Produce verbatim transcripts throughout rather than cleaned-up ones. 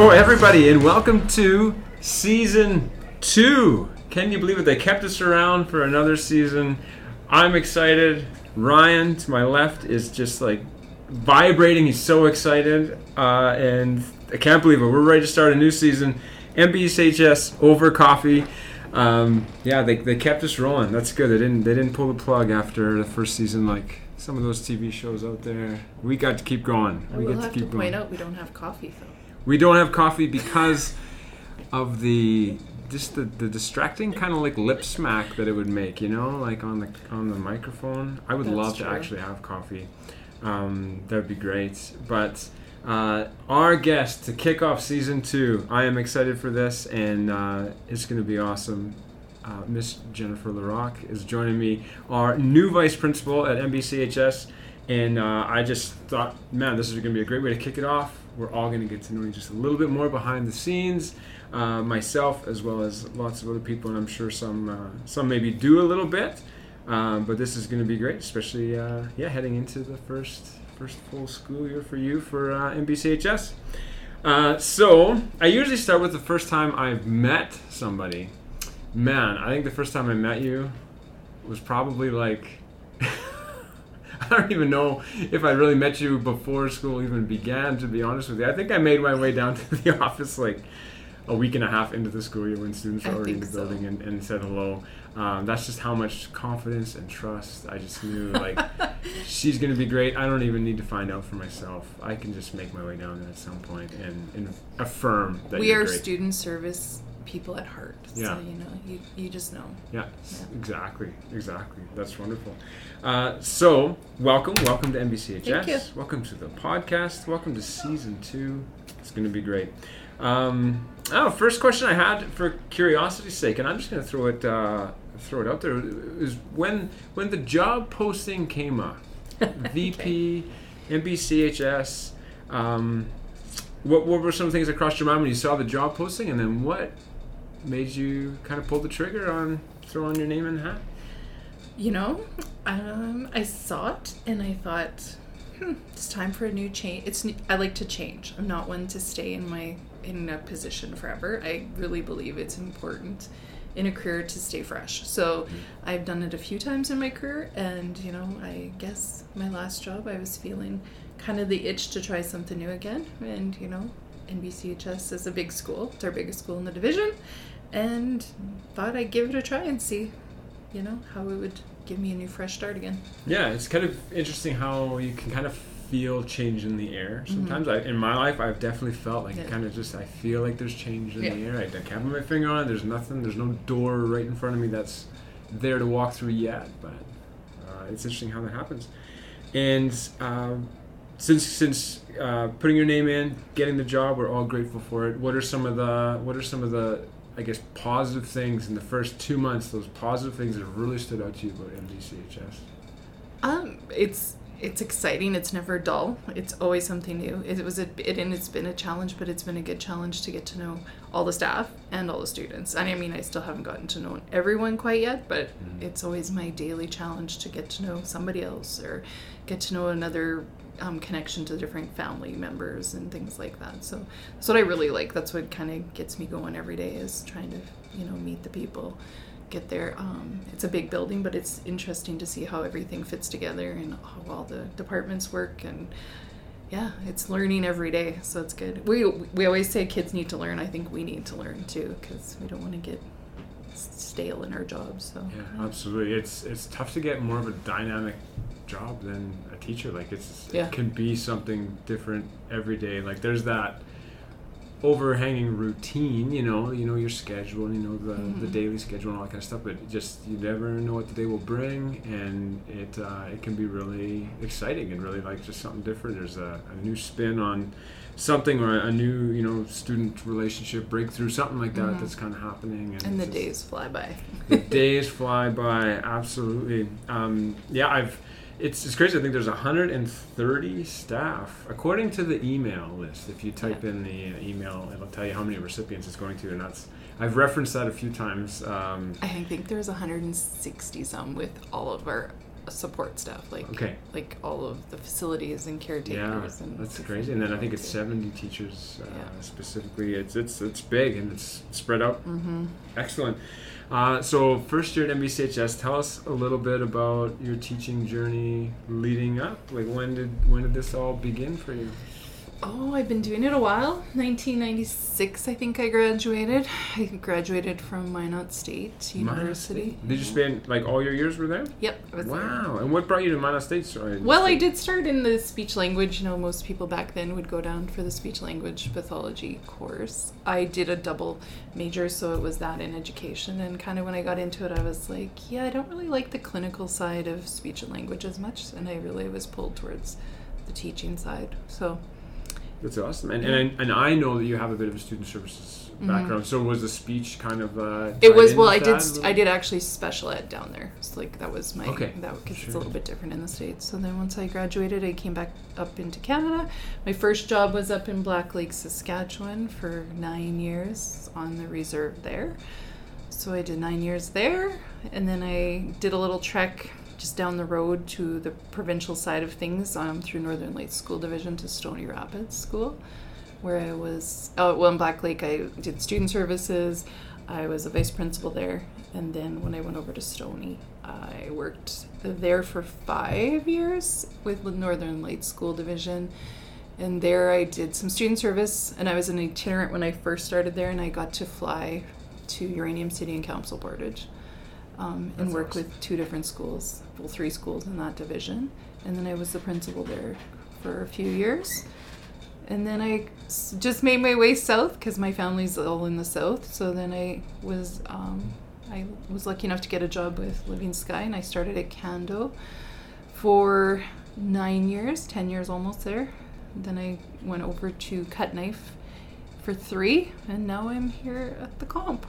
Hello, everybody, and welcome to Season two. Can you believe it? They kept us around for another season. I'm excited. Ryan, to my left, is just like vibrating. He's so excited, uh, and I can't believe it. We're ready to start a new season. N B C H S Over Coffee. Um, yeah, they they kept us rolling. That's good. They didn't they didn't pull the plug after the first season like some of those T V shows out there. We got to keep going. We will have to, keep to point going. out we don't have coffee though. We don't have coffee because of the just the, the distracting kind of like lip smack that it would make, you know, like on the on the microphone. I would That's love true. to actually have coffee. Um, that would be great. But uh, our guest to kick off season two, I am excited for this, and uh, it's going to be awesome. Uh, Miss Jennifer Larocque is joining me, our new vice principal at N B C H S, and uh, I just thought, man, this is going to be a great way to kick it off. We're all going to get to know you just a little bit more behind the scenes, uh, myself as well as lots of other people, and I'm sure some uh, some maybe do a little bit, um, but this is going to be great, especially uh, yeah heading into the first first full school year for you for uh, N B C H S. Uh, so I usually start with the first time I've met somebody. Man, I think the first time I met you was probably like, I don't even know if I really met you before school even began, to be honest with you. I think I made my way down to the office like a week and a half into the school year when students were already in the so. building and, and said hello. Um, that's just how much confidence and trust I just knew, like, she's going to be great. I don't even need to find out for myself. I can just make my way down there at some point and, and affirm that we you're great. We are student service people at heart, yeah. So you know, you, you just know. Yeah, yeah, exactly, exactly. That's wonderful. Uh, so, welcome, welcome to N B C H S. Thank you. Welcome to the podcast. Welcome to season two. It's going to be great. Um, oh, first question I had for curiosity's sake, and I'm just going to throw it, uh, throw it out there, is when when the job posting came up, V P, okay. N B C H S. Um, what what were some things that crossed your mind when you saw the job posting, and then what made you kind of pull the trigger on throwing your name in the hat? You know, um, I saw it and I thought, hmm, it's time for a new change. It's new. I like to change. I'm not one to stay in my in a position forever. I really believe it's important in a career to stay fresh. So mm-hmm. I've done it a few times in my career, and you know, I guess my last job I was feeling kind of the itch to try something new again, and you know, N B C H S is a big school. It's our biggest school in the division, and thought I'd give it a try and see, you know, how it would give me a new fresh start again. Yeah, it's kind of interesting how you can kind of feel change in the air. Sometimes mm-hmm. I, in my life, I've definitely felt like yeah. kind of just, I feel like there's change in yeah. the air. I, I can't put my finger on it. There's nothing, there's no door right in front of me that's there to walk through yet, but uh, it's interesting how that happens. And um, Since since uh, putting your name in, getting the job, we're all grateful for it. What are some of the what are some of the I guess positive things in the first two months? Those positive things that have really stood out to you about N B C H S. Um, it's it's exciting. It's never dull. It's always something new. It was a it and it's been a challenge, but it's been a good challenge to get to know all the staff and all the students. And I mean, I still haven't gotten to know everyone quite yet, but mm-hmm. it's always my daily challenge to get to know somebody else or get to know another. Um, connection to different family members and things like that. So that's what I really like. That's what kind of gets me going every day is trying to, you know, meet the people, get there. Um, it's a big building, but it's interesting to see how everything fits together and how all the departments work. And yeah, it's learning every day, so it's good. We we always say kids need to learn. I think we need to learn too, because we don't want to get stale in our jobs. So yeah, yeah, absolutely. It's it's tough to get more of a dynamic job than a teacher. Like it's yeah. it can be something different every day. Like there's that overhanging routine, you know, you know your schedule and you know the, mm-hmm. the daily schedule and all that kind of stuff, but just you never know what the day will bring, and it uh, it can be really exciting and really like just something different. There's a, a new spin on something or a new, you know, student relationship breakthrough, something like that mm-hmm. that's kind of happening. And, and the just, days fly by. the days fly by, absolutely. Um, yeah, I've It's it's crazy. I think there's one hundred thirty staff, according to the email list. If you type yeah. in the email, it'll tell you how many recipients it's going to, and that's I've referenced that a few times. Um, I think there's one hundred sixty some with all of our support staff, like okay. like all of the facilities and caretakers. Yeah, and that's crazy. And then I think it's seventy teachers uh, yeah. specifically. It's it's it's big and it's spread out. Mm-hmm. Excellent. Uh, so first year at N B C H S, tell us a little bit about your teaching journey leading up. Like when did when did this all begin for you? Oh, I've been doing it a while. nineteen ninety-six, I think I graduated. I graduated from Minot State University. Minot? Did you spend, like, all your years were there? Yep. I was wow. There. And what brought you to Minot State? Sorry, well, I did start in the speech language. You know, most people back then would go down for the speech language pathology course. I did a double major, so it was that in education. And kind of when I got into it, I was like, yeah, I don't really like the clinical side of speech and language as much. And I really was pulled towards the teaching side. So... That's awesome. And, and and I know that you have a bit of a student services background. Mm-hmm. So was the speech kind of uh It was well I did st- I did actually special ed down there. So like that was my okay. that because sure. it's a little bit different in the States. So then once I graduated, I came back up into Canada. My first job was up in Black Lake, Saskatchewan for nine years on the reserve there. So I did nine years there, and then I did a little trek just down the road to the provincial side of things um, through Northern Light School Division to Stony Rapids School, where I was, oh, well, in Black Lake I did student services, I was a vice principal there, and then when I went over to Stony, I worked there for five years with Northern Light School Division, and there I did some student service, and I was an itinerant when I first started there, and I got to fly to Uranium City and Council Portage. Um, and work awesome. With two different schools, well, three schools in that division. And then I was the principal there for a few years. And then I s- just made my way south because my family's all in the south. So then I was um, I was lucky enough to get a job with Living Sky, and I started at Candle for nine years, ten years almost there. And then I went over to Cut Knife for three, and now I'm here at the comp.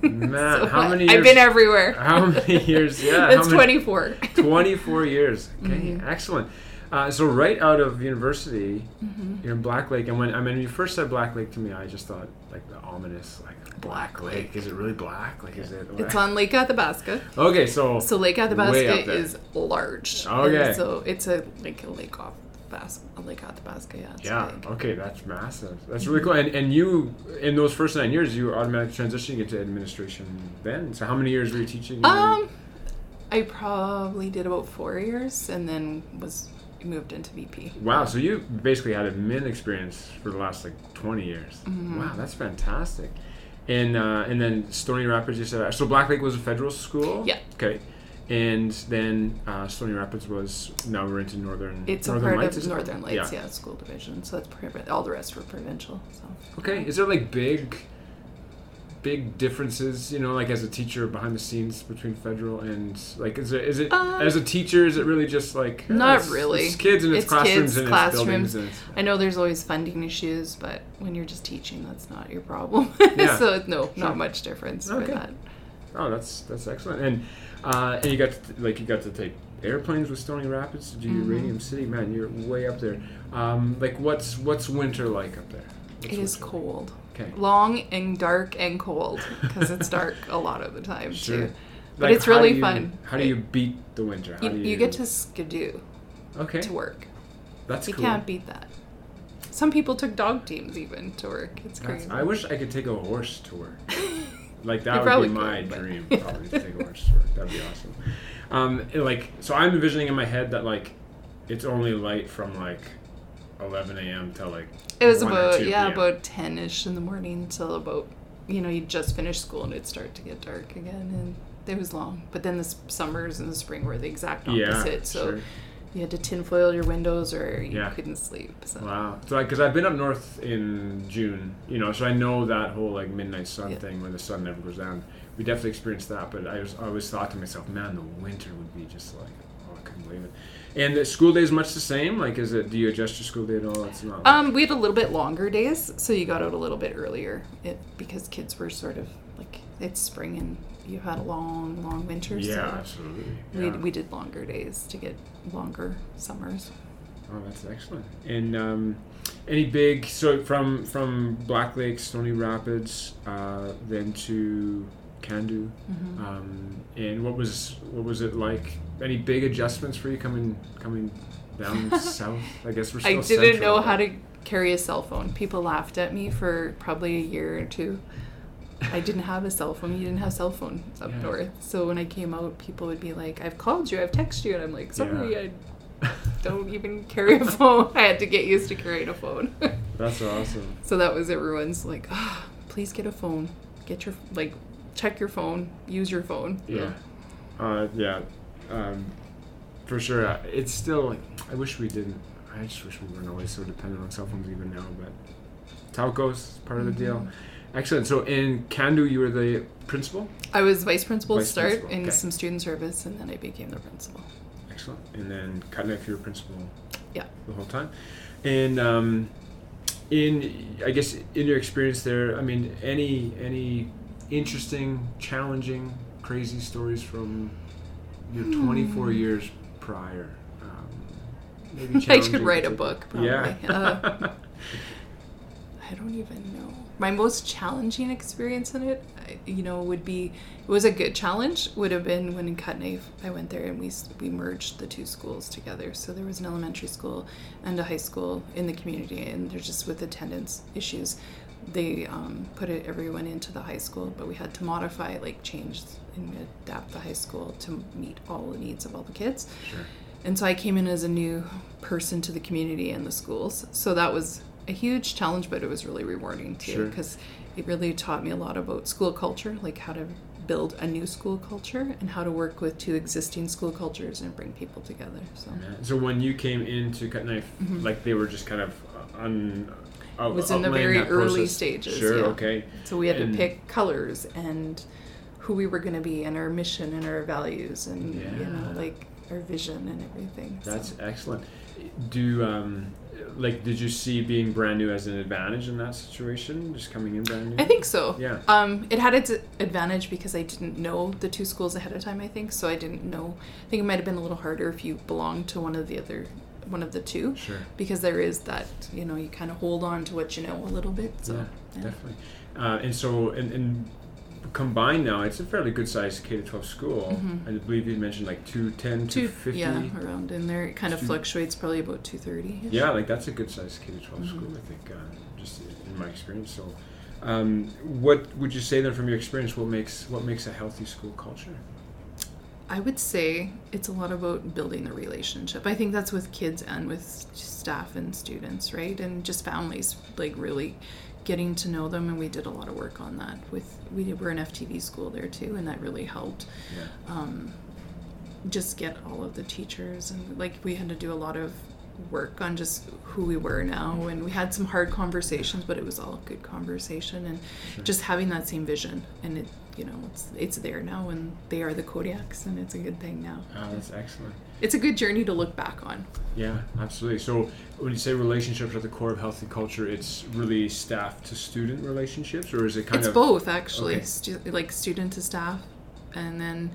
Man, so how many years? I've been everywhere. How many years? Yeah, that's twenty-four. twenty-four years. Okay, mm-hmm. Excellent. Uh, so right out of university, mm-hmm. you're in Black Lake, and when I mean when you first said Black Lake to me, I just thought like the ominous, like Black Lake. Lake. Is it really black? Like, yeah. is it? Black? It's on Lake Athabasca. Okay, so so Lake Athabasca is large. Okay, so it's a like a lake off. Bas- Lake Athabasca, yeah. Yeah, big. Okay, that's massive. That's really cool. And and you, in those first nine years, you were automatically transitioning into administration then. So how many years were you teaching? Um, I probably did about four years and then was moved into V P. Wow, so you basically had admin experience for the last like twenty years. Mm-hmm. Wow, that's fantastic. And, uh, and then Stony Rapids, you said, so Black Lake was a federal school? Yeah. Okay. And then uh, Stony Rapids was, now we're into Northern Lights. It's Northern a part Lights, of Northern Lights, yeah. yeah, school division. So that's provi- all the rest were provincial. So. Okay. Is there like big, big differences, you know, like as a teacher behind the scenes between federal and, like, is, there, is it, uh, as a teacher, is it really just like... Not it's, really. It's kids and it's, it's classrooms kids, and classrooms. It's buildings. And it's, I know there's always funding issues, but when you're just teaching, that's not your problem. Yeah. So no, sure. Not much difference okay. for that. Oh, that's that's excellent. And uh, and you got to, like you got to take airplanes with Stony Rapids to do mm-hmm. Uranium City. Man, you're way up there. Um, like what's what's winter like up there? What's it winter? Is cold. Okay. Long and dark and cold because it's dark a lot of the time sure. too. But like, it's really how you, fun. How do you beat the winter? How you, do you... you get to skidoo. Okay. To work. That's you cool. You can't beat that. Some people took dog teams even to work. It's crazy. That's, I wish I could take a horse to work. Like that you would be my could, dream, yeah. probably to take a horse to work. That'd be awesome. Um, like so, I'm envisioning in my head that like it's only light from like eleven a.m. till like it was about yeah p m about ten ish in the morning till about you know you just finished school and it'd start to get dark again and it was long. But then the summers and the spring were the exact opposite. Yeah, so sure. You had to tinfoil your windows or you yeah. couldn't sleep. So. Wow. So, because I've been up north in June, you know, so I know that whole, like, midnight sun yeah. thing where the sun never goes down. We definitely experienced that, but I, was, I always thought to myself, man, the winter would be just like, oh, I couldn't believe it. And the school day is much the same? Like, is it, do you adjust your school day at all? It's not. Um, we had a little bit longer days, so you got out a little bit earlier it, because kids were sort of, like, it's spring and... You had a long, long winter. Yeah, so absolutely. Yeah. We, we did longer days to get longer summers. Oh, that's excellent. And um, any big, so from from Black Lake, Stony Rapids, uh, then to can do. Mm-hmm. Um, and what was what was it like? Any big adjustments for you coming coming down south? I guess we're still I didn't central, know but... how to carry a cell phone. People laughed at me for probably a year or two. I didn't have a cell phone. You didn't have cell phones up yeah. north. So when I came out, people would be like, I've called you, I've texted you. And I'm like, sorry, yeah. I don't even carry a phone. I had to get used to carrying a phone. That's awesome. So that was everyone's like, oh, please get a phone. Get your, like, check your phone. Use your phone. Yeah. Uh, yeah. Um, for sure. It's still, like, I wish we didn't. I just wish we weren't always so dependent on cell phones even now. But telco's part of the mm-hmm. deal. Excellent. So in Candu, you were the principal? I was vice principal vice to start principal. in okay. some student service, and then I became the principal. Excellent. And then Cut Knife, you were principal yeah. the whole time. And um, in, I guess, in your experience there, I mean, any any interesting, challenging, crazy stories from your hmm. twenty-four years prior? Um, maybe I could write a book, probably. Yeah. uh, I don't even know. My most challenging experience in it, you know, would be, it was a good challenge, would have been when in Cut Knife, I went there and we we merged the two schools together. So there was an elementary school and a high school in the community, and they're just with attendance issues. They um, put it, everyone into the high school, but we had to modify, like change and adapt the high school to meet all the needs of all the kids. Sure. And so I came in as a new person to the community and the schools. So that was a huge challenge, but it was really rewarding too, because sure. it really taught me a lot about school culture, like how to build a new school culture and how to work with two existing school cultures and bring people together. So, yeah. so when you came into Cut Knife, mm-hmm. like they were just kind of on. Uh, it was in the very early process. stages. Sure. Yeah. Okay. So we had and, to pick colors and who we were going to be and our mission and our values and yeah. you know, like our vision and everything. That's so. excellent. Do um. Like, did you see being brand new as an advantage in that situation, just coming in brand new? I think so. Yeah. Um, it had its advantage because I didn't know the two schools ahead of time, I think, so I didn't know. I think it might have been a little harder if you belonged to one of the other, one of the two. Sure. Because there is that, you know, you kind of hold on to what you know a little bit. So, yeah, yeah. definitely. Uh, and so, and, and combined now, it's a fairly good-sized K through twelve school. Mm-hmm. I believe you mentioned like two ten, Two, two fifty. Yeah, around in there. It kind of two, fluctuates probably about two thirty. Yeah, like that's a good-sized K through twelve mm-hmm. school, I think, uh, just in my experience. So um, what would you say then from your experience, what makes what makes a healthy school culture? I would say it's a lot about building the relationship. I think that's with kids and with staff and students, right? And just families, like really getting to know them, and we did a lot of work on that. With we did, we're an F T V school there too, and that really helped. Yeah. Um, just get all of the teachers, and like we had to do a lot of work on just who we were now, and we had some hard conversations, but it was all good conversation, and sure. just having that same vision. And it, you know, it's it's there now, and they are the Kodiaks, and it's a good thing now. Oh, that's excellent. It's a good journey to look back on. Yeah, absolutely. So when you say relationships are the core of healthy culture, it's really staff to student relationships, or is it kind it's of... It's both, actually. Okay. Stu- like student to staff, and then,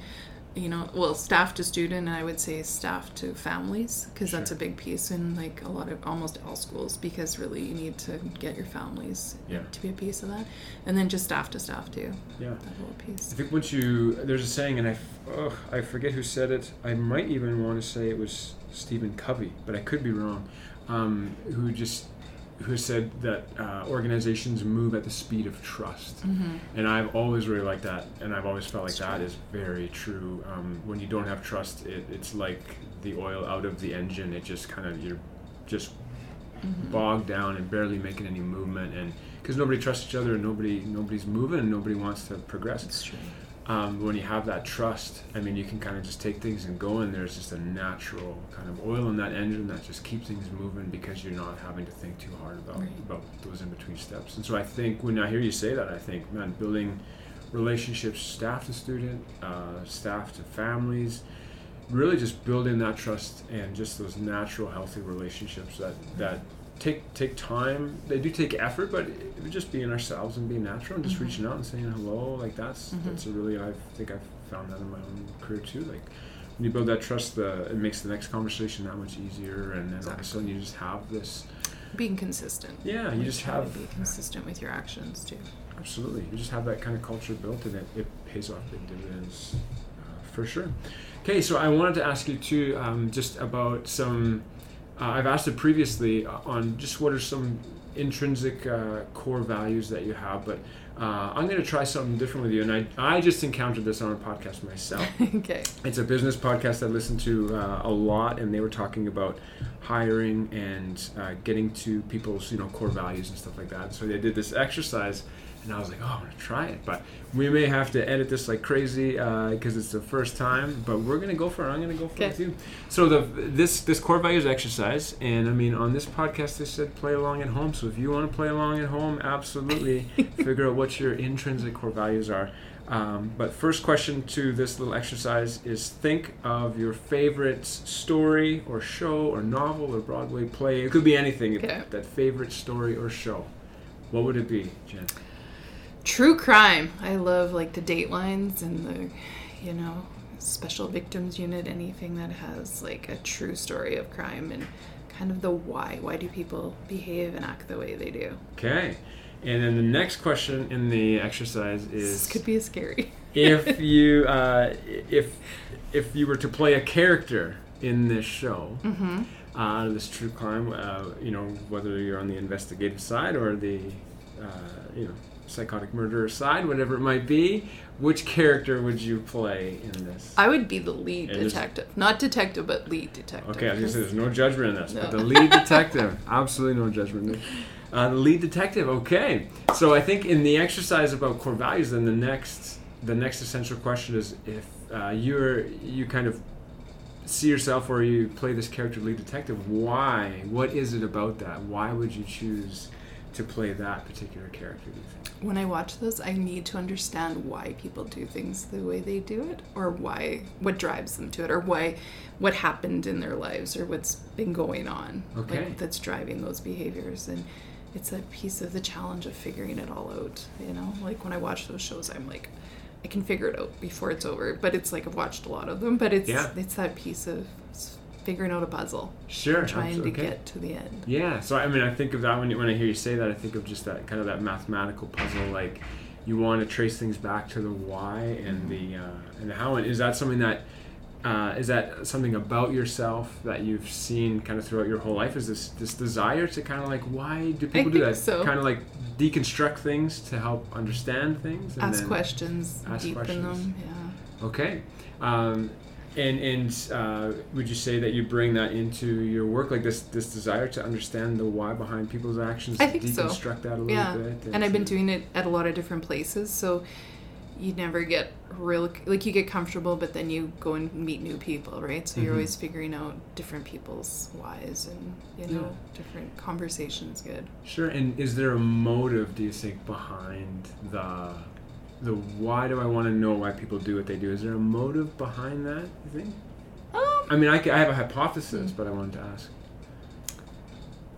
you know, well, staff to student, and I would say staff to families, because sure. that's a big piece in like a lot of, almost all schools, because really you need to get your families yeah. to be a piece of that. And then just staff to staff too. Yeah. That whole piece. I think once you, there's a saying, and I, oh, I forget who said it. I might even want to say it was Stephen Covey, but I could be wrong, um, who just who said that uh, organizations move at the speed of trust. Mm-hmm. And I've always really liked that, and I've always felt like that is very true. Um, when you don't have trust, it, it's like the oil out of the engine. It just kind of, you're just mm-hmm. bogged down and barely making any movement, and because nobody trusts each other, and nobody nobody's moving, and nobody wants to progress. That's true. Um, when you have that trust, I mean, you can kind of just take things and go, and there's just a natural kind of oil in that engine that just keeps things moving, because you're not having to think too hard about, right. about those in-between steps. And so I think when I hear you say that, I think, man, building relationships, staff to student, uh, staff to families, really just building that trust and just those natural, healthy relationships that, that take take time. They do take effort, but it would just being ourselves and being natural and just mm-hmm. reaching out and saying hello, like that's mm-hmm. that's a really, I think I've found that in my own career too, like when you build that trust, the it makes the next conversation that much easier, and then exactly. all of a sudden you just have this being consistent. Yeah, you just have to be consistent with your actions too. Absolutely. You just have that kind of culture built and it, it pays off in dividends uh, for sure. Okay, so I wanted to ask you too um, just about some, uh, I've asked it previously on just what are some intrinsic uh, core values that you have, but uh, I'm going to try something different with you. And I, I just encountered this on a podcast myself. Okay. It's a business podcast I listen to uh, a lot, and they were talking about hiring and uh, getting to people's, you know, core values and stuff like that. So they did this exercise, and I was like, oh, I'm going to try it. But we may have to edit this like crazy because uh, it's the first time. But we're going to go for it. I'm going to go for okay. it too. So the this this core values exercise. And, I mean, on this podcast, they said play along at home. So if you want to play along at home, absolutely figure out what your intrinsic core values are. Um, but first question to this little exercise is think of your favorite story or show or novel or Broadway play. It could be anything. Okay. That favorite story or show. What would it be, Jen? True crime. I love like the Datelines and the, you know, Special Victims Unit, anything that has like a true story of crime and kind of the why. Why do people behave and act the way they do? Okay. And then the next question in the exercise is... This could be scary. if you uh, if if you were to play a character in this show, mm-hmm. uh, this true crime, uh, you know, whether you're on the investigative side or the, uh, you know, psychotic murderer side, whatever it might be, which character would you play in this? I would be the lead and detective. Not detective, but lead detective. Okay, I was going to say there's no judgment in this, no. But the lead detective, absolutely no judgment. Uh, the lead detective, okay. So I think in the exercise about core values, then the next the next essential question is if uh, you're you kind of see yourself or you play this character lead detective, why? What is it about that? Why would you choose to play that particular character, do you think? When I watch this, I need to understand why people do things the way they do it, or why, what drives them to it, or why, what happened in their lives, or what's been going on, okay, like, that's driving those behaviors. And it's a piece of the challenge of figuring it all out, you know? Like, when I watch those shows, I'm like, I can figure it out before it's over. But it's like, I've watched a lot of them, but it's yeah. it's that piece of figuring out a puzzle. Sure. Trying okay. to get to the end. Yeah. So, I mean, I think of that when, when I hear you say that, I think of just that kind of that mathematical puzzle, like you want to trace things back to the why and mm-hmm. the uh, and the how. And is that something that, uh, is that something about yourself that you've seen kind of throughout your whole life? Is this this desire to kind of like, why do people I do that? So. Kind of like deconstruct things to help understand things? And ask then questions. Ask deepen questions. Them. Yeah. Okay. Um, And and uh, would you say that you bring that into your work, like this this desire to understand the why behind people's actions? I think so. Deconstruct that a little yeah. bit. And, and I've been doing it at a lot of different places, so you never get real, like you get comfortable, but then you go and meet new people, right? So mm-hmm. you're always figuring out different people's whys and, you know, yeah. different conversations. Good. Sure. And is there a motive, do you think, behind the... the why do I want to know why people do what they do? Is there a motive behind that, you think? Um, I mean, I, I have a hypothesis, but I wanted to ask.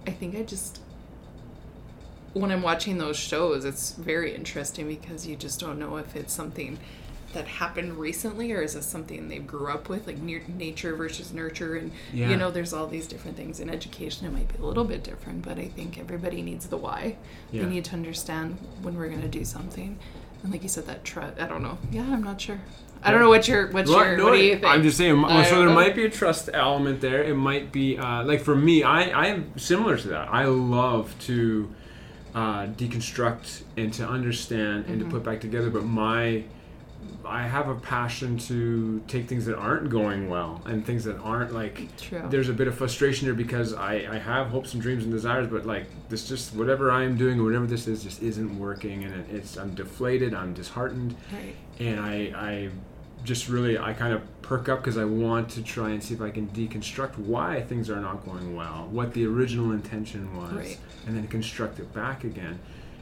I think I just... When I'm watching those shows, it's very interesting because you just don't know if it's something that happened recently or is it something they grew up with, like nature versus nurture. And, yeah. you know, there's all these different things. In education, it might be a little bit different, but I think everybody needs the why. Yeah. We need to understand when we're going to do something. And like you said, that trust, I don't know. Yeah, I'm not sure. I don't know what your, what's well, your, no, what do you think? I'm just saying, I so there know. might be a trust element there. It might be, uh, like for me, I, I am similar to that. I love to uh, deconstruct and to understand and mm-hmm. to put back together. But my, I have a passion to take things that aren't going well and things that aren't like, True. There's a bit of frustration there because I, I have hopes and dreams and desires, but like this just, whatever I'm doing or whatever this is just isn't working and it, it's, I'm deflated, I'm disheartened. Right. And I, I just really, I kind of perk up because I want to try and see if I can deconstruct why things are not going well, what the original intention was, right. and then construct it back again.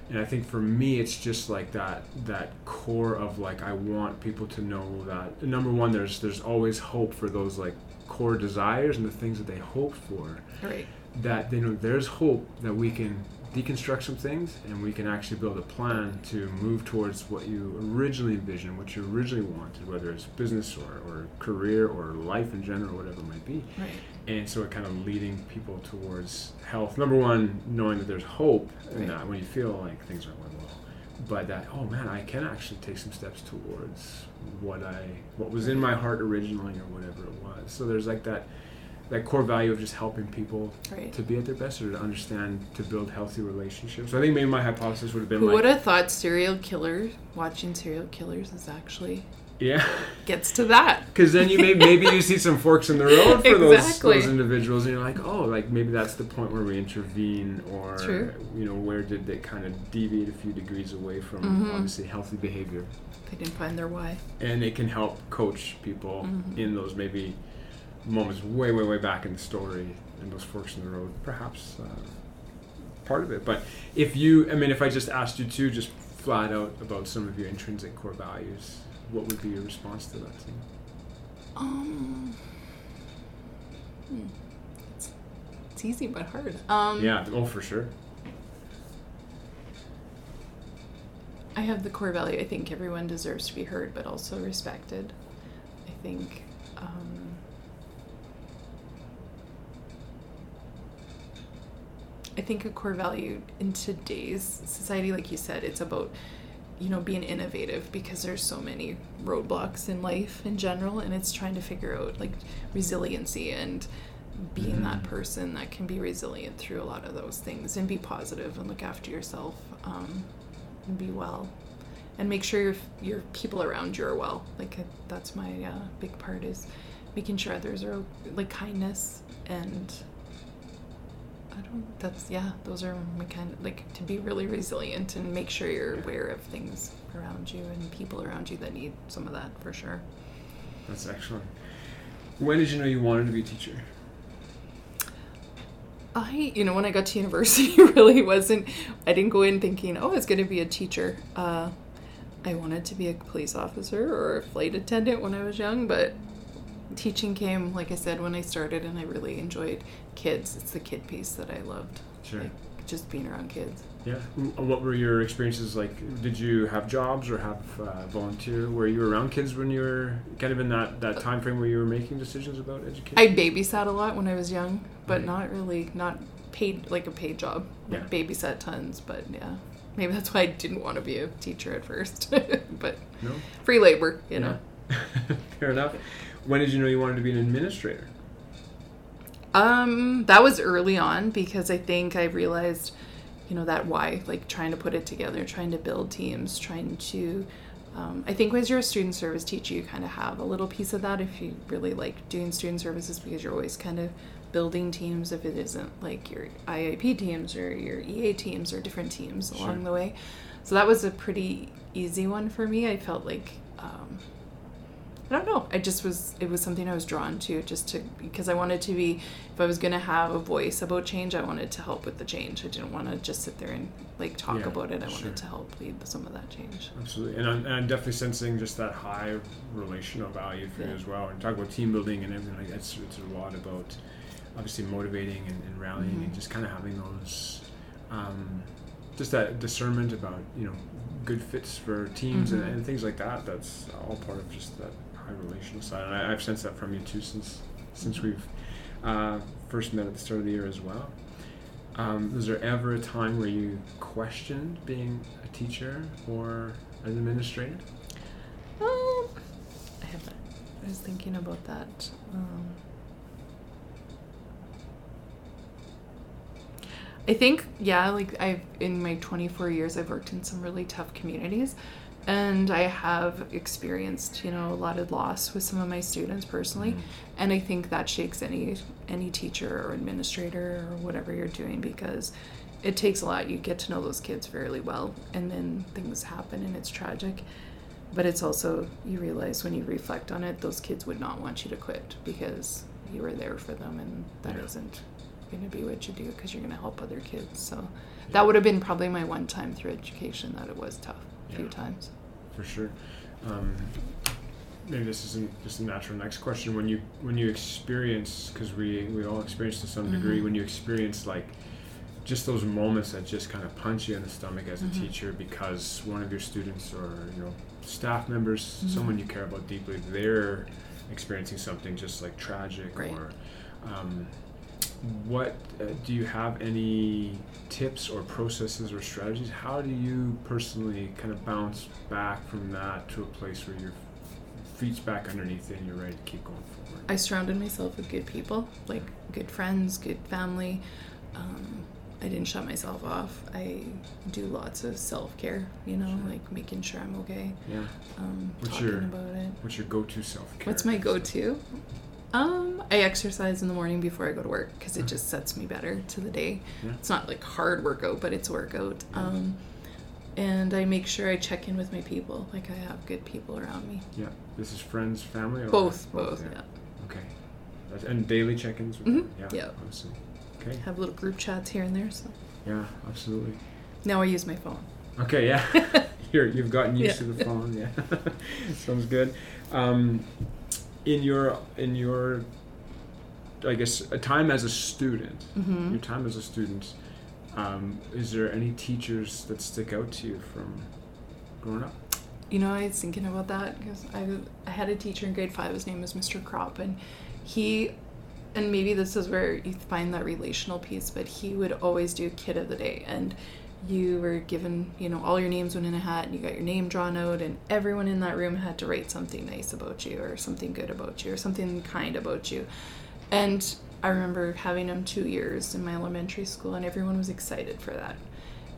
And I think for me, it's just like that that core of like I want people to know that number one, there's there's always hope for those like core desires and the things that they hope for. Right. That they know there's hope that we can deconstruct some things and we can actually build a plan to move towards what you originally envisioned, what you originally wanted, whether it's business or, or career or life in general, whatever it might be. Right. And so it kind of leading people towards health. Number one, knowing that there's hope, and right. that when you feel like things aren't going well. by that, oh man, I can actually take some steps towards what I what was in my heart originally or whatever it was. So there's like that that core value of just helping people right. to be at their best or to understand, to build healthy relationships. So I think maybe my hypothesis would have been Who like... Who would have thought serial killers, watching serial killers is actually... Yeah. Gets to that. Because then you may, maybe you see some forks in the road for exactly. those, those individuals, and you're like, oh, like maybe that's the point where we intervene, or True. you know, where did they kind of deviate a few degrees away from mm-hmm. obviously healthy behavior? They didn't find their why. And it can help coach people mm-hmm. in those maybe moments way, way, way back in the story, and those forks in the road, perhaps uh, part of it. But if you, I mean, if I just asked you to just flat out about some of your intrinsic core values, what would be your response to that thing? Um, hmm. it's, it's easy but hard. Um, yeah, oh, for sure. I have the core value. I think everyone deserves to be heard, but also respected. I think um, I think a core value in today's society, like you said, it's about, you know, being innovative, because there's so many roadblocks in life in general, and it's trying to figure out like resiliency and being mm-hmm. that person that can be resilient through a lot of those things, and be positive and look after yourself, um, and be well, and make sure your your people around you are well. Like that's my uh, big part, is making sure others are like kindness, and I don't, that's, yeah, those are my kind of, like, to be really resilient and make sure you're aware of things around you and people around you that need some of that, for sure. That's excellent. When did you know you wanted to be a teacher? I, you know, when I got to university, really wasn't, I didn't go in thinking, oh, I was going to be a teacher. Uh, I wanted to be a police officer or a flight attendant when I was young, but teaching came, like I said, when I started, and I really enjoyed kids. It's the kid piece that I loved. Sure. Like, just being around kids. Yeah. What were your experiences like? Did you have jobs or have uh, volunteer? Were you around kids when you were kind of in that, that time frame where you were making decisions about education? I babysat a lot when I was young, but right. not really, not paid, like a paid job. Yeah. Like babysat tons, but yeah. Maybe that's why I didn't want to be a teacher at first. But no. Free labor, you yeah. know. Fair enough. When did you know you wanted to be an administrator? Um, that was early on, because I think I realized, you know, that why, like trying to put it together, trying to build teams, trying to, um, I think as you're a student service teacher, you kind of have a little piece of that if you really like doing student services, because you're always kind of building teams, if it isn't like your I I P teams or your E A teams or different teams sure. along the way. So that was a pretty easy one for me. I felt like, um, I don't know. I just was, it was something I was drawn to, just to, because I wanted to be, if I was going to have a voice about change, I wanted to help with the change. I didn't want to just sit there and like talk yeah, about it. I sure. wanted to help lead some of that change. Absolutely. And I'm, and I'm definitely sensing just that high relational value for yeah. you as well. And talk about team building and everything like that. It's, it's a lot about obviously motivating and, and rallying mm-hmm. and just kind of having those, um, just that discernment about, you know, good fits for teams mm-hmm. and, and things like that. That's all part of just that relational side, and I, I've sensed that from you too since since we've uh, first met at the start of the year as well. Um, was there ever a time where you questioned being a teacher or an administrator? Um, I haven't. I was thinking about that. Um, I think, yeah, like I've in my twenty-four years, I've worked in some really tough communities. And I have experienced, you know, a lot of loss with some of my students personally. Mm-hmm. And I think that shakes any any teacher or administrator or whatever you're doing, because it takes a lot. You get to know those kids fairly well, and then things happen and it's tragic. But it's also, you realize when you reflect on it, those kids would not want you to quit, because you were there for them, and that yeah. isn't going to be what you do, because you're going to help other kids. So yeah. that would have been probably my one time through education that it was tough. Yeah, few times for sure. Um, maybe this isn't just a natural next question. When you when you experience, because we we all experience to some mm-hmm. degree, when you experience like just those moments that just kind of punch you in the stomach as mm-hmm. a teacher, because one of your students or, you know, staff members, mm-hmm. someone you care about deeply, they're experiencing something just like tragic right. or um, what uh, do you have any tips or processes or strategies? How do you personally kind of bounce back from that to a place where your feet's back underneath it and you're ready to keep going forward? I surrounded myself with good people, like good friends, good family. Um, I didn't shut myself off. I do lots of self-care, you know, sure. like making sure I'm okay. Yeah. Um, what's talking your, about it. What's your go-to self-care? What's my go-to? Um, I exercise in the morning before I go to work because it just sets me better to the day. Yeah. It's not like hard workout, but it's workout. Um, and I make sure I check in with my people. Like I have good people around me. Yeah. This is friends, family? Or both, both, both yeah. yeah. Okay. That's, and daily check-ins? With mm-hmm. Yeah. Yeah. Obviously. Okay. Have little group chats here and there. So. Yeah, absolutely. Now I use my phone. Okay, yeah. You're, you've gotten used yeah. to the phone. Yeah. Sounds good. Um, In your, in your, I guess, a time as a student, mm-hmm. your time as a student, um, is there any teachers that stick out to you from growing up? You know, I was thinking about that because I, I had a teacher in grade five. His name was Mister Kropp, and he, and maybe this is where you find that relational piece, but he would always do Kid of the Day, and you were given, you know, all your names went in a hat and you got your name drawn out and everyone in that room had to write something nice about you or something good about you or something kind about you. And I remember having him two years in my elementary school and everyone was excited for that.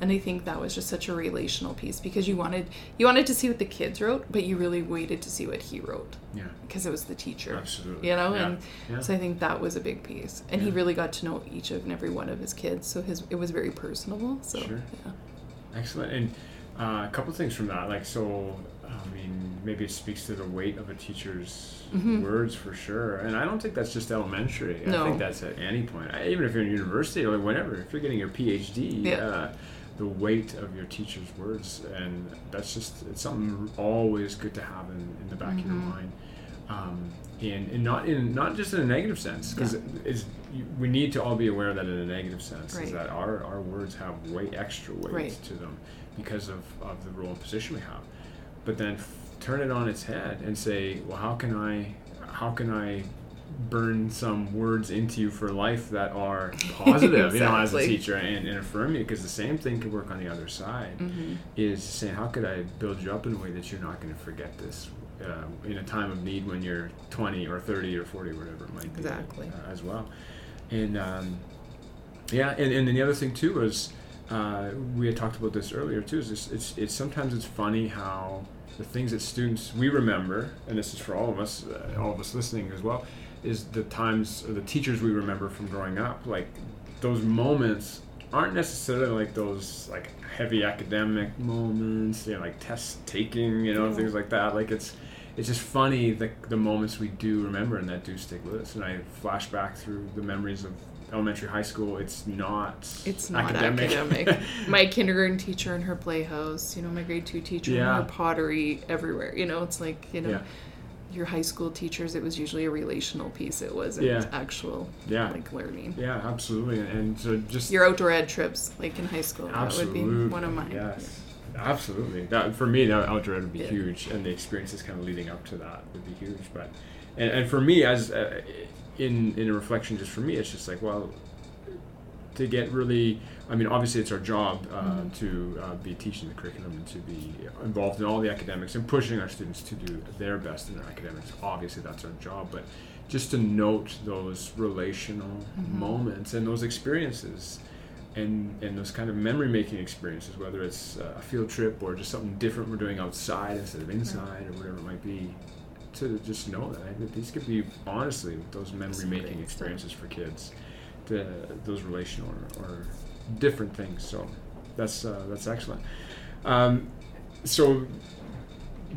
And I think that was just such a relational piece because you wanted you wanted to see what the kids wrote, but you really waited to see what he wrote. Yeah. Because it was the teacher. Absolutely. You know, yeah. and yeah. so I think that was a big piece. And yeah. he really got to know each of and every one of his kids, so his it was very personable. So sure. yeah. Excellent. And uh, a couple of things from that, like so I mean, maybe it speaks to the weight of a teacher's mm-hmm. words for sure. And I don't think that's just elementary. No. I think that's at any point. I, even if you're in university or whatever, if you're getting your P H D, yeah. uh, the weight of your teacher's words, and that's just, it's something always good to have in, in the back mm-hmm. of your mind. Um, and, and not in not just in a negative sense, because yeah. it's you, we need to all be aware of that in a negative sense, right. is that our, our words have way extra weight right. to them because of, of the role and position we have. But then f- turn it on its head and say, well, how can I, how can I burn some words into you for life that are positive, exactly. you know, as a teacher and, and affirm you? Because the same thing could work on the other side mm-hmm. is saying, how could I build you up in a way that you're not going to forget this uh, in a time of need when you're twenty or thirty or forty, whatever it might be, exactly. uh, as well. And um, yeah, and, and then the other thing too was, uh, we had talked about this earlier too, is it's, it's, it's sometimes it's funny how the things that students, we remember, and this is for all of us, uh, all of us listening as well, is the times, or the teachers we remember from growing up, like those moments aren't necessarily like those like heavy academic moments, you know, like test taking, you know, yeah. things like that. Like it's it's just funny the the moments we do remember and that do stick with us. And I flash back through the memories of elementary, high school. It's not it's not academic. academic. My kindergarten teacher in her playhouse, you know, my grade two teacher in yeah. her pottery, everywhere. You know, it's like, you know. Yeah. Your high school teachers, it was usually a relational piece. It wasn't yeah. actual yeah. like learning. Yeah, absolutely. And, and so just your outdoor ed trips, like in high school, absolutely. That would be one of mine. Yes, yeah. absolutely. That for me, that outdoor ed would be yeah. huge, and the experiences kind of leading up to that would be huge. But and, and for me, as uh, in in a reflection, just for me, it's just like well, to get really. I mean, obviously, it's our job uh, mm-hmm. to uh, be teaching the curriculum and to be involved in all the academics and pushing our students to do their best in their academics. Obviously, that's our job, but just to note those relational mm-hmm. moments and those experiences and, and those kind of memory-making experiences, whether it's a field trip or just something different we're doing outside instead of inside right. or whatever it might be, to just know that, that these could be, honestly, those memory-making experiences for kids, to, those relational or... or different things, so that's uh, that's excellent. Um, so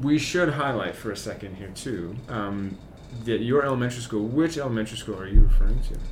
we should highlight for a second here too um, that your elementary school. Which elementary school are you referring to?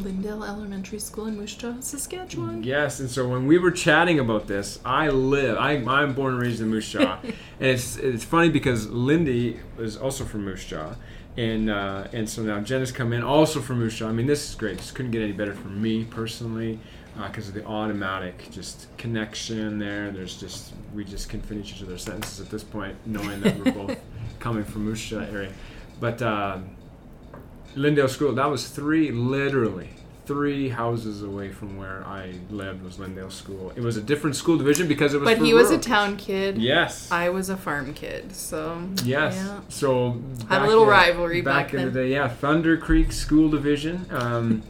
Lindale Elementary School in Moose Jaw, Saskatchewan. Yes, and so when we were chatting about this, I live. I, I'm born and raised in Moose Jaw, and it's it's funny because Lindy is also from Moose Jaw. And uh, and so now Jen has come in, also from Moose Jaw. I mean, this is great. This couldn't get any better for me personally, because uh, of the automatic just connection there. There's just we just can finish each other's sentences at this point, knowing that we're both coming from Moose Jaw area. But uh, Lindale School, that was three, literally three houses away from where I lived was Lindale School. It was a different school division because it was. But for he was rural. A town kid. Yes. I was a farm kid, so. Yes. Yeah. So. Had a little in, rivalry back, back in then. The day. Yeah, Thunder Creek School Division. Um,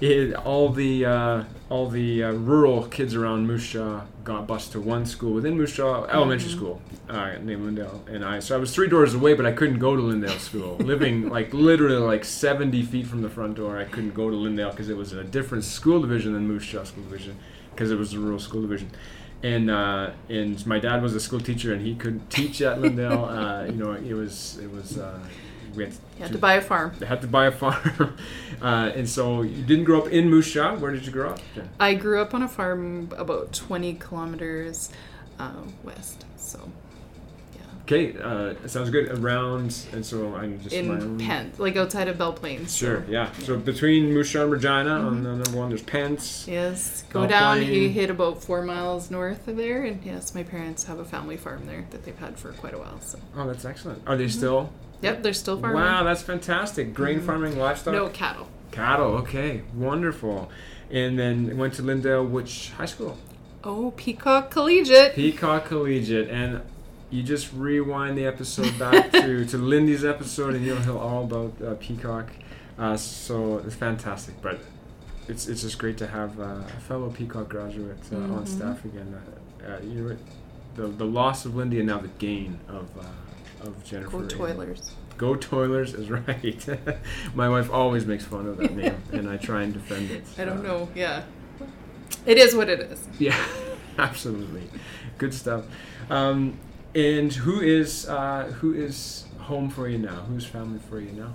it, all the uh, all the uh, rural kids around Moose Jaw got bused to one school within Moose Jaw Elementary mm-hmm. School, uh, named Lindale, and I. So I was three doors away, but I couldn't go to Lindale School. Living like literally like seventy feet from the front door, I couldn't go to Lindale because it was in a different school division than Moose Jaw School Division, because it was the rural school division. And uh, and my dad was a school teacher, and he couldn't teach at Lindale. uh, you know, it was it was. Uh, We had to, you had to buy a farm. They had to buy a farm. Uh, and so you didn't grow up in Moose Jaw. Where did you grow up? Yeah. I grew up on a farm about twenty kilometers uh, west. So, yeah. Okay. Uh, sounds good. Around, and so I'm just... In Pense, like outside of Belle Plaine. So. Sure, yeah. yeah. So between Moose Jaw and Regina mm-hmm. on the number one, there's Pense. Yes. Go Belle down, Plaine. You hit about four miles north of there. And yes, my parents have a family farm there that they've had for quite a while. So. Oh, that's excellent. Are they mm-hmm. still... Yep, they're still farming. Wow, that's fantastic. Grain mm-hmm. farming, livestock? No, cattle. Cattle, okay. Wonderful. And then went to Lindale, which high school? Oh, Peacock Collegiate. Peacock Collegiate. And you just rewind the episode back to, to Lindy's episode, and you'll hear all about uh, Peacock. Uh, so it's fantastic, but it's it's just great to have uh, a fellow Peacock graduate uh, mm-hmm. on staff again. Uh, uh, you know, the, the loss of Lindy and now the gain of... Uh, Of Jennifer. Go Toilers. Go Toilers is right. My wife always makes fun of that name, and I try and defend it. I don't uh, know. Yeah. It is what it is. Yeah, absolutely. Good stuff. Um, and who is uh, who is home for you now? Who's family for you now?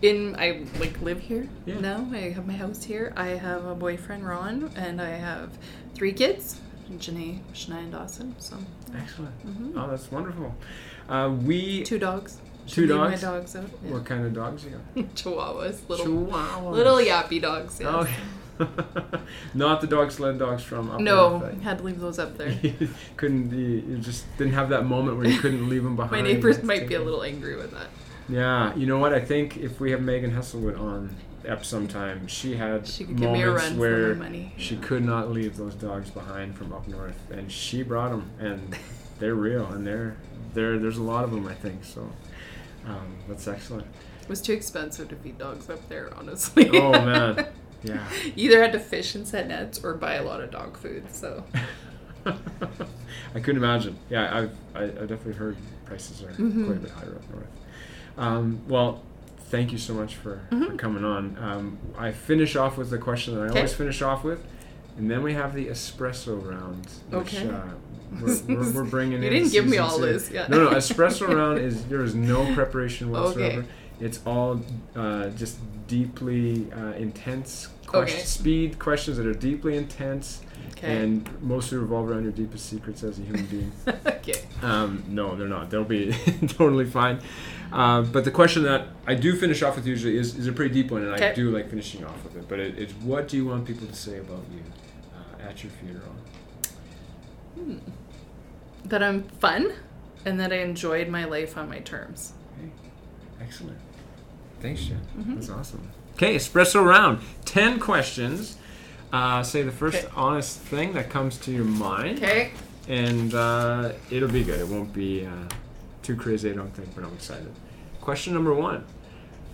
In I like live here yeah. now. I have my house here. I have a boyfriend, Ron, and I have three kids. Janay, Shania, and Dawson. So yeah. Excellent. Mm-hmm. Oh, that's wonderful. Uh, we two dogs. Two dogs. My dogs out. Yeah. What kind of dogs you got? Chihuahuas, little Chihuahuas. little yappy dogs. Yeah. Okay. Not the dog sled dogs from up no, north. No, had to leave those up there. couldn't you, you just didn't have that moment where you couldn't leave them behind. My neighbors might be a little angry with that. Yeah, you know what? I think if we have Megan Heslewood on up sometime, she had she could moments give me a run where for my money. She yeah. could not leave those dogs behind from up north, and she brought them, and they're real, and they're there. There's a lot of them, I think. So um, that's excellent. It was too expensive to feed dogs up there, honestly. Oh man, yeah. Either had to fish and set nets or buy a lot of dog food. So I couldn't imagine. Yeah, I've I, I definitely heard prices are mm-hmm. quite a bit higher up north. Um, well, thank you so much for, mm-hmm. for coming on. Um, I finish off with the question that I Kay. always finish off with, and then we have the espresso round, which okay. uh, we're, we're, we're bringing you in. You didn't give me all two. This. Yeah. No, no, espresso round is there is no preparation whatsoever. Okay. It's all uh, just deeply uh, intense question, okay. speed questions that are deeply intense. Okay. And mostly revolve around your deepest secrets as a human being. Okay. Um, no, they're not. They'll be totally fine. Uh, but the question that I do finish off with usually is, is a pretty deep one, and okay. I do like finishing off with it. But it, it's what do you want people to say about you uh, at your funeral? Hmm. That I'm fun and that I enjoyed my life on my terms. Okay. Excellent. Thanks, Jen. Mm-hmm. That's awesome. Okay, espresso round. Ten questions. Uh, say the first okay. honest thing that comes to your mind. Okay. And uh, it'll be good. It won't be uh, too crazy, I don't think, but I'm excited. Question number one.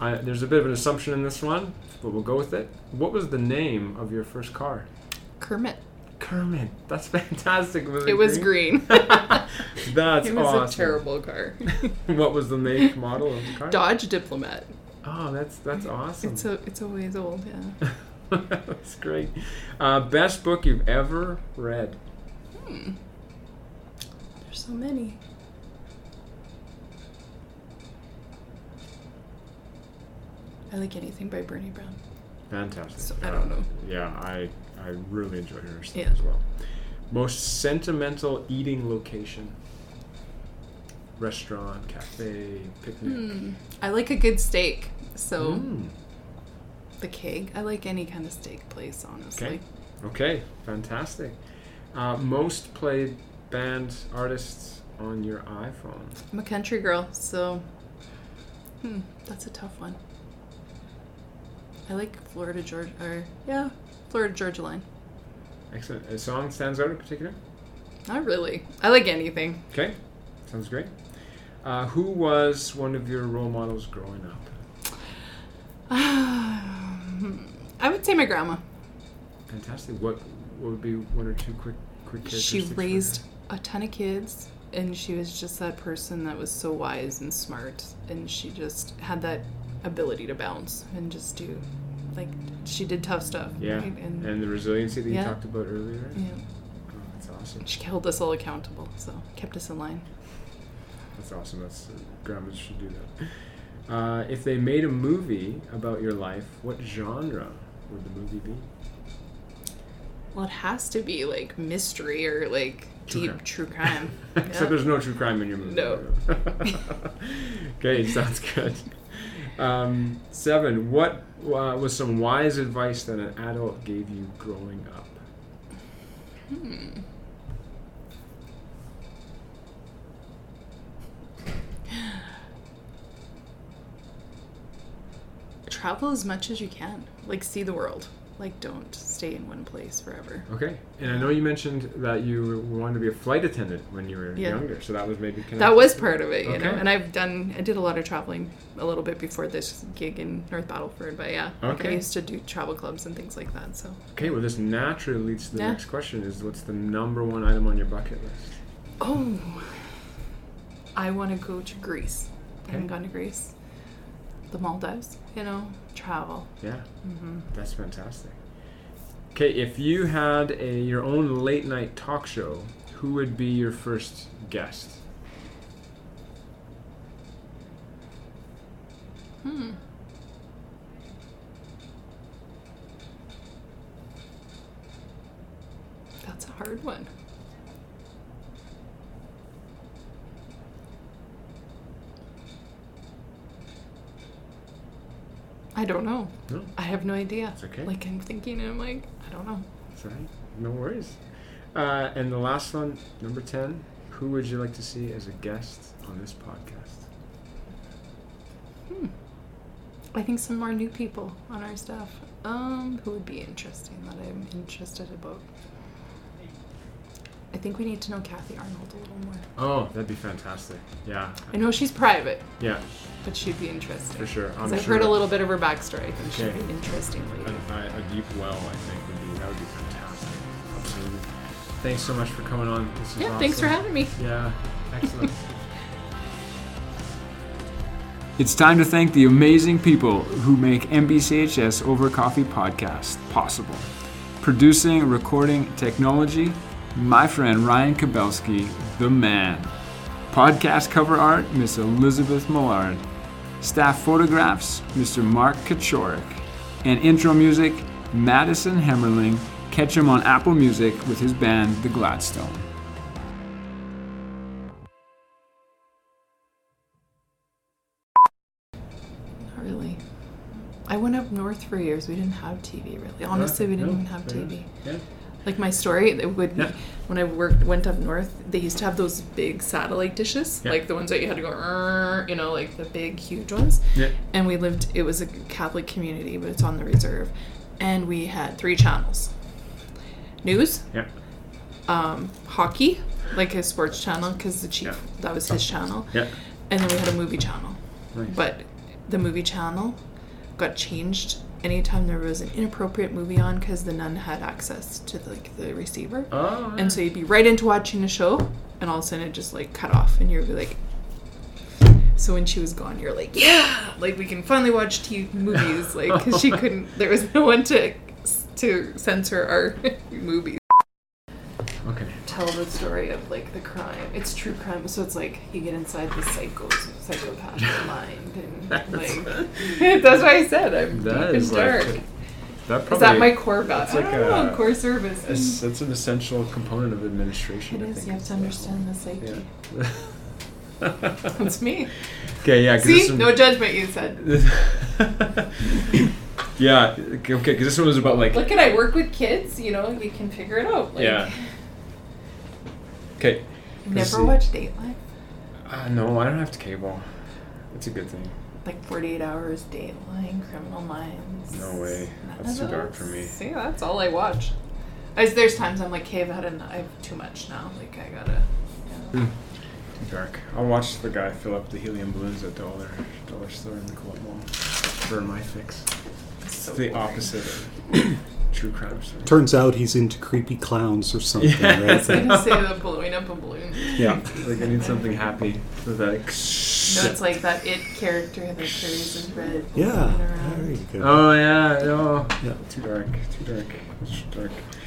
I, there's a bit of an assumption in this one, but we'll go with it. What was the name of your first car? Kermit. Kermit. That's fantastic. Was it, it was green. green. That's awesome. It was awesome. A terrible car. What was the make model of the car? Dodge Diplomat. Oh, that's that's awesome. It's a, it's a ways old, yeah. That's great. Uh, best book you've ever read? Hmm. There's so many. I like anything by Brené Brown. Fantastic. So, I don't uh, know. Yeah, I, I really enjoy her stuff yeah. as well. Most sentimental eating location? Restaurant, cafe, picnic? Mm. I like a good steak, so... Mm. The keg. I like any kind of steak place, honestly. Okay, okay. Fantastic. Uh, most played band artists on your iPhone? I'm a country girl, so hmm, that's a tough one. I like Florida Georgia, or yeah, Florida Georgia Line. Excellent. A song stands out in particular? Not really. I like anything. Okay, sounds great. Uh, who was one of your role models growing up? Um, I would say my grandma. Fantastic. What, what would be one or two quick quick characteristics? She raised a ton of kids, and she was just that person that was so wise and smart, and she just had that ability to bounce and just do, like, she did tough stuff. Yeah, right? and, and the resiliency that yeah. you talked about earlier. Yeah. Oh, that's awesome. She held us all accountable, so kept us in line. That's awesome. That's uh, grandmas should do that. Uh, if they made a movie about your life, what genre would the movie be? Well, it has to be like mystery or like true deep crime. true crime. Except yeah. so there's no true crime in your movie. No. Okay, sounds good. Um, seven. What uh, was some wise advice that an adult gave you growing up? Hmm. Travel as much as you can. Like, see the world. Like, don't stay in one place forever. Okay. And I know you mentioned that you wanted to be a flight attendant when you were yeah. younger, so that was maybe connected. That was part of it, you okay. know. And I've done, I did a lot of traveling a little bit before this gig in North Battleford, but yeah. Okay. Like I used to do travel clubs and things like that, so. Okay, well, this naturally leads to the yeah. next question is, what's the number one item on your bucket list? Oh. I want to go to Greece. Okay. I haven't gone to Greece. The Maldives, you know, travel. Yeah, mm-hmm. That's fantastic. Okay, if you had a your own late night talk show, who would be your first guest? Hmm. That's a hard one. I don't know. No. I have no idea. It's okay. Like, I'm thinking, and I'm like, I don't know. It's all right. No worries. Uh, and the last one, number ten, who would you like to see as a guest on this podcast? Hmm. I think some more new people on our staff. Um, who would be interesting that I'm interested about? I think we need to know Kathy Arnold a little more. Oh, that'd be fantastic. Yeah. I know she's private. Yeah. But she'd be interesting. For sure. Because I've sure. heard a little bit of her backstory. I think okay. she'd be interesting. A, a deep well, I think, would be, that would be fantastic. Absolutely. Thanks so much for coming on. This is yeah, awesome. Thanks for having me. Yeah, excellent. It's time to thank the amazing people who make N B C H S Over Coffee podcast possible. Producing, recording, technology, my friend Ryan Kobelsky, the man. Podcast cover art, Miss Elizabeth Millard. Staff photographs, Mister Mark Kotchorek. And intro music, Madison Hemmerling. Catch him on Apple Music with his band, The Gladstone. Not really. I went up north for years. We didn't have T V, really. Honestly, we didn't no, even have T V. Yeah. Like my story, it would yeah. when I worked went up north, they used to have those big satellite dishes, yeah. like the ones that you had to go, you know, like the big, huge ones. Yeah. And we lived, it was a Catholic community, but it's on the reserve. And we had three channels. News, yeah. um, hockey, like a sports channel, because the chief, yeah. that was his channel. Yeah. And then we had a movie channel. Nice. But the movie channel got changed anytime there was an inappropriate movie on, because the nun had access to the, like the receiver, oh, right. and so you'd be right into watching a show, and all of a sudden it just like cut off, and you'd be like. So when she was gone, you're like, yeah, like we can finally watch T V movies, like because she couldn't. There was no one to to censor our movies. Okay. Tell the story of like the crime. It's true crime, so it's like you get inside the psycho psychopathic mind, and that's like that's why I said I'm that deep is and dark. Like, that probably, is that my core value? Like oh, core service. A, that's an essential component of administration. It I is. Think. You have to understand the psyche. Yeah. That's me. Okay. Yeah. See, some, no judgment. You said. Yeah. Okay. Because this one was about like. Look, at I work with kids. You know, you can figure it out. Like, yeah. Okay. Never watched Dateline? Uh, no, I don't have to cable. It's a good thing. like forty-eight hours, Dateline, Criminal Minds. No way. That's too dark for me. See, that's all I watch. I, there's times I'm like, hey, I've had enough. I have too much now. Like, I gotta... Yeah. Mm. Too dark. I'll watch the guy fill up the helium balloons at the dollar, dollar store in the Cold Mall for my fix. It's so the boring. Opposite of true crime story. Turns out he's into creepy clowns or something. Yeah, right? I was going to say the blowing up a balloon. Yeah. Like, I need something happy. So that, like, no, it's like that it character that carries his red. Yeah. Very good. Oh, yeah. Oh. Yeah. Too dark. Too dark. It's dark.